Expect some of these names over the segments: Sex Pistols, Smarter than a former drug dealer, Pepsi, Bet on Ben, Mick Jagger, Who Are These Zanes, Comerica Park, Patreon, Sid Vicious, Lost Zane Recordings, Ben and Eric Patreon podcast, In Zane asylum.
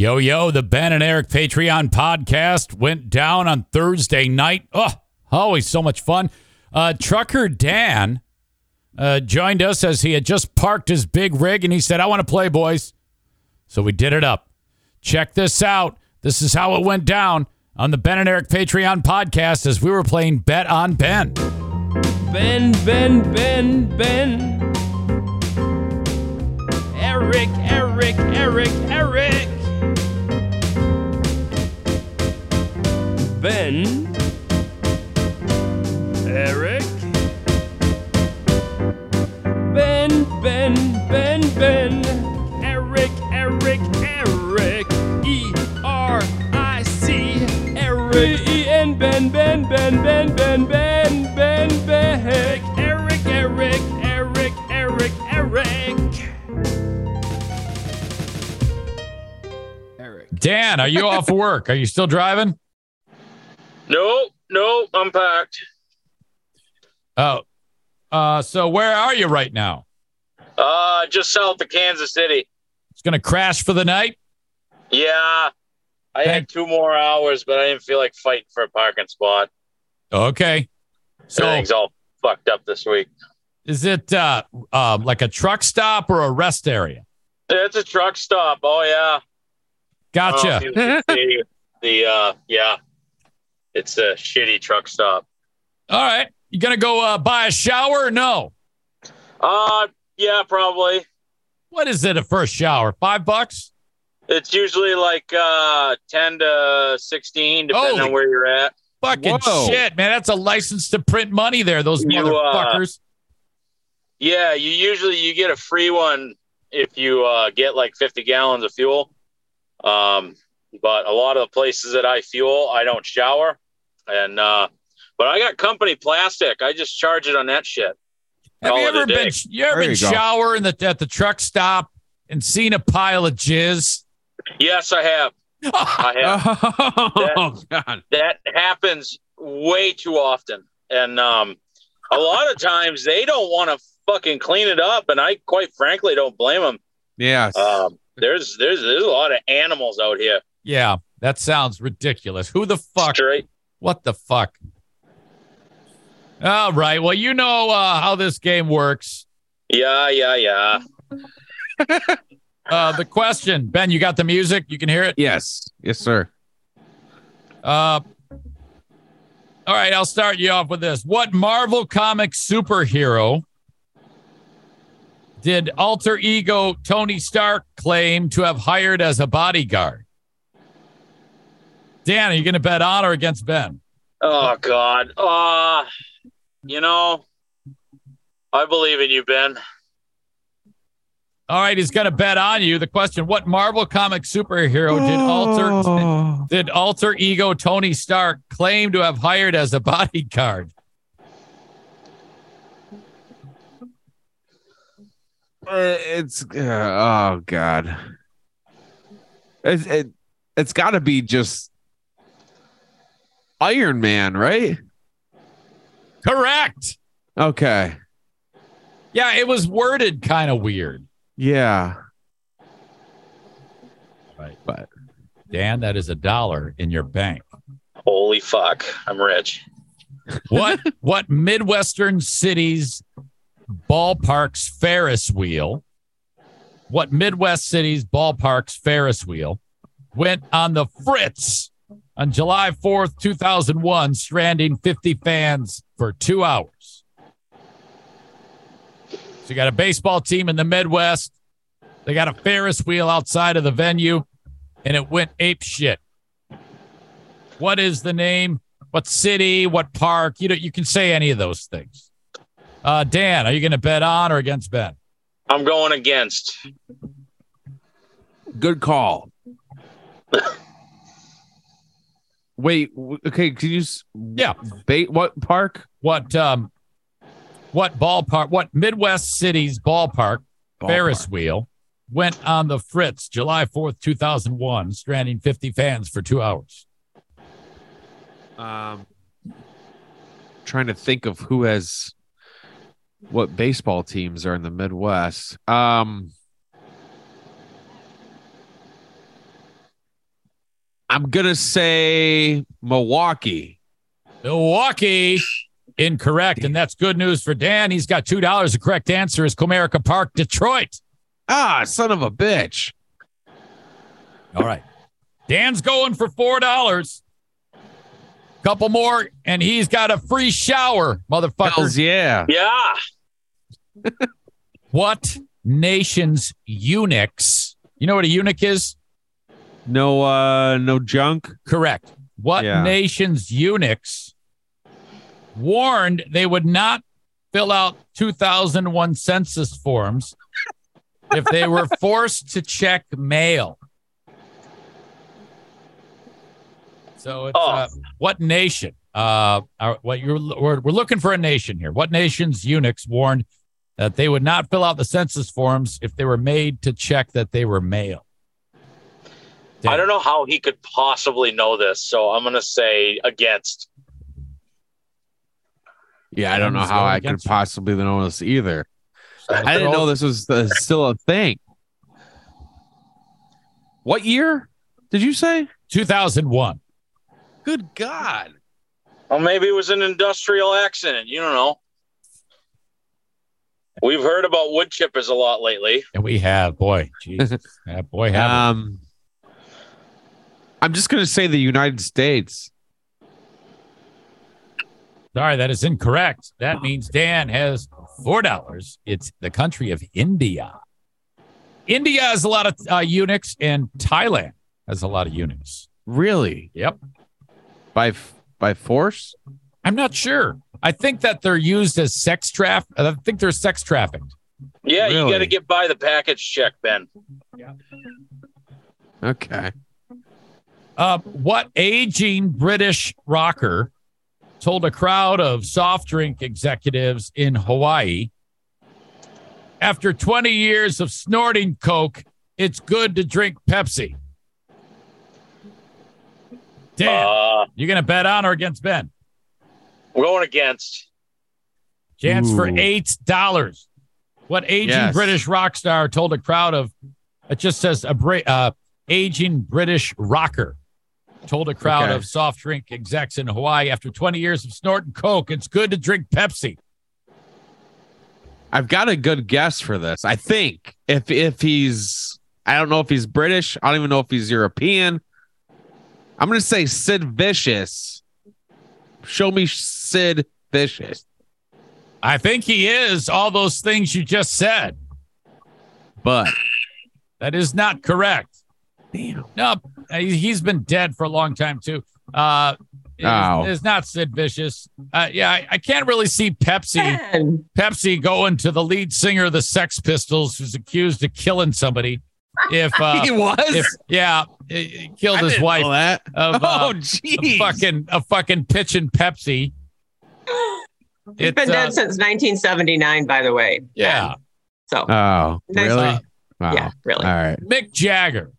Yo, the Ben and Eric Patreon podcast went down on Thursday night. Oh, always so much fun. Trucker Dan joined us as he had just parked his big rig, and he said, I want to play, boys. So we did it up. Check this out. This is how it went down on the Ben and Eric Patreon podcast as we were playing Bet on Ben. Ben. Eric. Ben, Eric, Ben, Eric, E-R-I-C, Eric, E-N, Ben, Eric. Dan, are you off work? Are you still driving? No, I'm packed. Oh, so where are you right now? Just south of Kansas City. It's going to crash for the night? Yeah. I had 2 more hours, but I didn't feel like fighting for a parking spot. Okay. So everything's all fucked up this week. Is it like a truck stop or a rest area? It's a truck stop. Oh, yeah. Gotcha. Yeah. It's a shitty truck stop. All right. You going to go buy a shower or no? Yeah, probably. What is it, a first shower? $5? It's usually like 10 to 16, depending on where you're at. Fucking shit, man. That's a license to print money there, those motherfuckers. Yeah, you get a free one if you get like 50 gallons of fuel. But a lot of the places that I fuel, I don't shower. And but I got company plastic. I just charge it on that shit. Have you ever been showering at the truck stop and seen a pile of jizz? Yes, I have. God. That happens way too often. And a lot of times they don't want to fucking clean it up, and I quite frankly don't blame them. Yes. There's a lot of animals out here. Yeah. That sounds ridiculous. Who the fuck? Straight. What the fuck? All right. Well, you know how this game works. Yeah. The question, Ben, you got the music? You can hear it? Yes, sir. All right. I'll start you off with this. What Marvel comic superhero did alter ego Tony Stark claim to have hired as a bodyguard? Dan, are you going to bet on or against Ben? Oh, God. I believe in you, Ben. All right, he's going to bet on you. The question, what Marvel comic superhero did alter ego Tony Stark claim to have hired as a bodyguard? It's, oh, God. It's got to be just Iron Man, right? Correct. Okay. Yeah, it was worded kind of weird. Yeah. Right. But Dan, that is $1 in your bank. Holy fuck. I'm rich. What Midwestern city's Ballpark's Ferris wheel went on the fritz on July 4th, 2001, stranding 50 fans for 2 hours. So you got a baseball team in the Midwest. They got a Ferris wheel outside of the venue, and it went ape shit. What is the name? What city? What park? You can say any of those things. Dan, are you going to bet on or against Ben? I'm going against. Good call. Wait, okay, can you... Yeah. What park? What ballpark? What Midwest city's ballpark Ferris wheel went on the fritz July 4th, 2001, stranding 50 fans for 2 hours? Trying to think of who has... What baseball teams are in the Midwest? I'm going to say Milwaukee. Milwaukee. Incorrect. And that's good news for Dan. He's got $2. The correct answer is Comerica Park, Detroit. Ah, son of a bitch. All right. Dan's going for $4. Couple more, and he's got a free shower, motherfuckers. Hells yeah. Yeah. What nation's eunuchs? You know what a eunuch is? No, no junk. Correct. What nation's eunuchs warned they would not fill out 2001 census forms if they were forced to check mail? So it's what nation? We're looking for a nation here. What nation's eunuchs warned that they would not fill out the census forms if they were made to check that they were male? Damn. I don't know how he could possibly know this, so I'm going to say against. Yeah, I don't know how I could possibly know this either. I didn't know this was still a thing. What year did you say? 2001. Good God. Well, maybe it was an industrial accident. You don't know. We've heard about wood chippers a lot lately. And we have, boy. Jesus. Boy, have I'm just going to say the United States. Sorry, that is incorrect. That means Dan has $4. It's the country of India. India has a lot of eunuchs, and Thailand has a lot of eunuchs. Really? Yep. By force? I'm not sure. I think that they're used as sex traffic. I think they're sex trafficked. Yeah, really? You got to get by the package check, Ben. Yeah. Okay. What aging British rocker told a crowd of soft drink executives in Hawaii, after 20 years of snorting Coke, it's good to drink Pepsi? Dan, you're going to bet on or against Ben? We're going against. Chance for $8. What aging British rock star told a crowd of, it just says aging British rocker told a crowd of soft drink execs in Hawaii after 20 years of snorting Coke, it's good to drink Pepsi? I've got a good guess for this. I think if he's, I don't know if he's British. I don't even know if he's European. I'm going to say Sid Vicious. Show me Sid Vicious. I think he is all those things you just said. But that is not correct. Damn. No, he's been dead for a long time, too. It's not Sid Vicious. I can't really see Pepsi going to the lead singer of the Sex Pistols, who's accused of killing somebody. He killed his wife. Fucking pitching Pepsi. He's been dead since 1979, by the way. Yeah. So. Oh, really? Wow. Yeah, really. All right. Mick Jagger.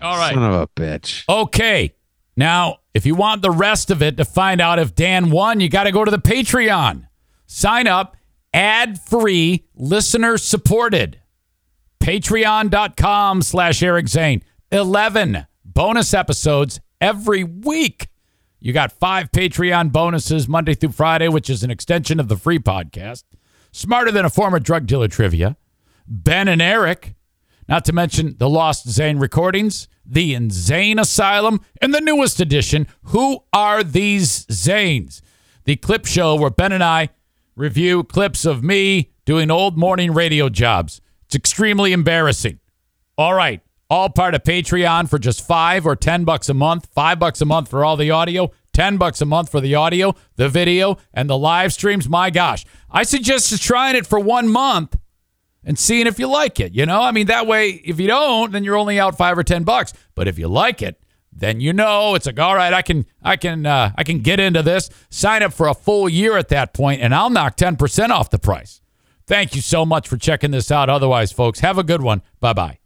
All right. Son of a bitch. Okay. Now, if you want the rest of it to find out if Dan won, you got to go to the Patreon. Sign up, ad-free, listener-supported. Patreon.com/Eric Zane. 11 bonus episodes every week. You got 5 Patreon bonuses Monday through Friday, which is an extension of the free podcast. Smarter Than a Former Drug Dealer Trivia. Ben and Eric. Not to mention the Lost Zane Recordings, the In Zane Asylum, and the newest edition, Who Are These Zanes? The clip show where Ben and I review clips of me doing old morning radio jobs. It's extremely embarrassing. All right. All part of Patreon for just $5 or $10 a month. $5 a month for all the audio. $10 a month for the audio, the video, and the live streams. My gosh. I suggest just trying it for 1 month. And seeing if you like it, you know? I mean, that way, if you don't, then you're only out $5 or $10. But if you like it, then you know it's like, all right, I can get into this. Sign up for a full year at that point, and I'll knock 10% off the price. Thank you so much for checking this out. Otherwise, folks, have a good one. Bye-bye.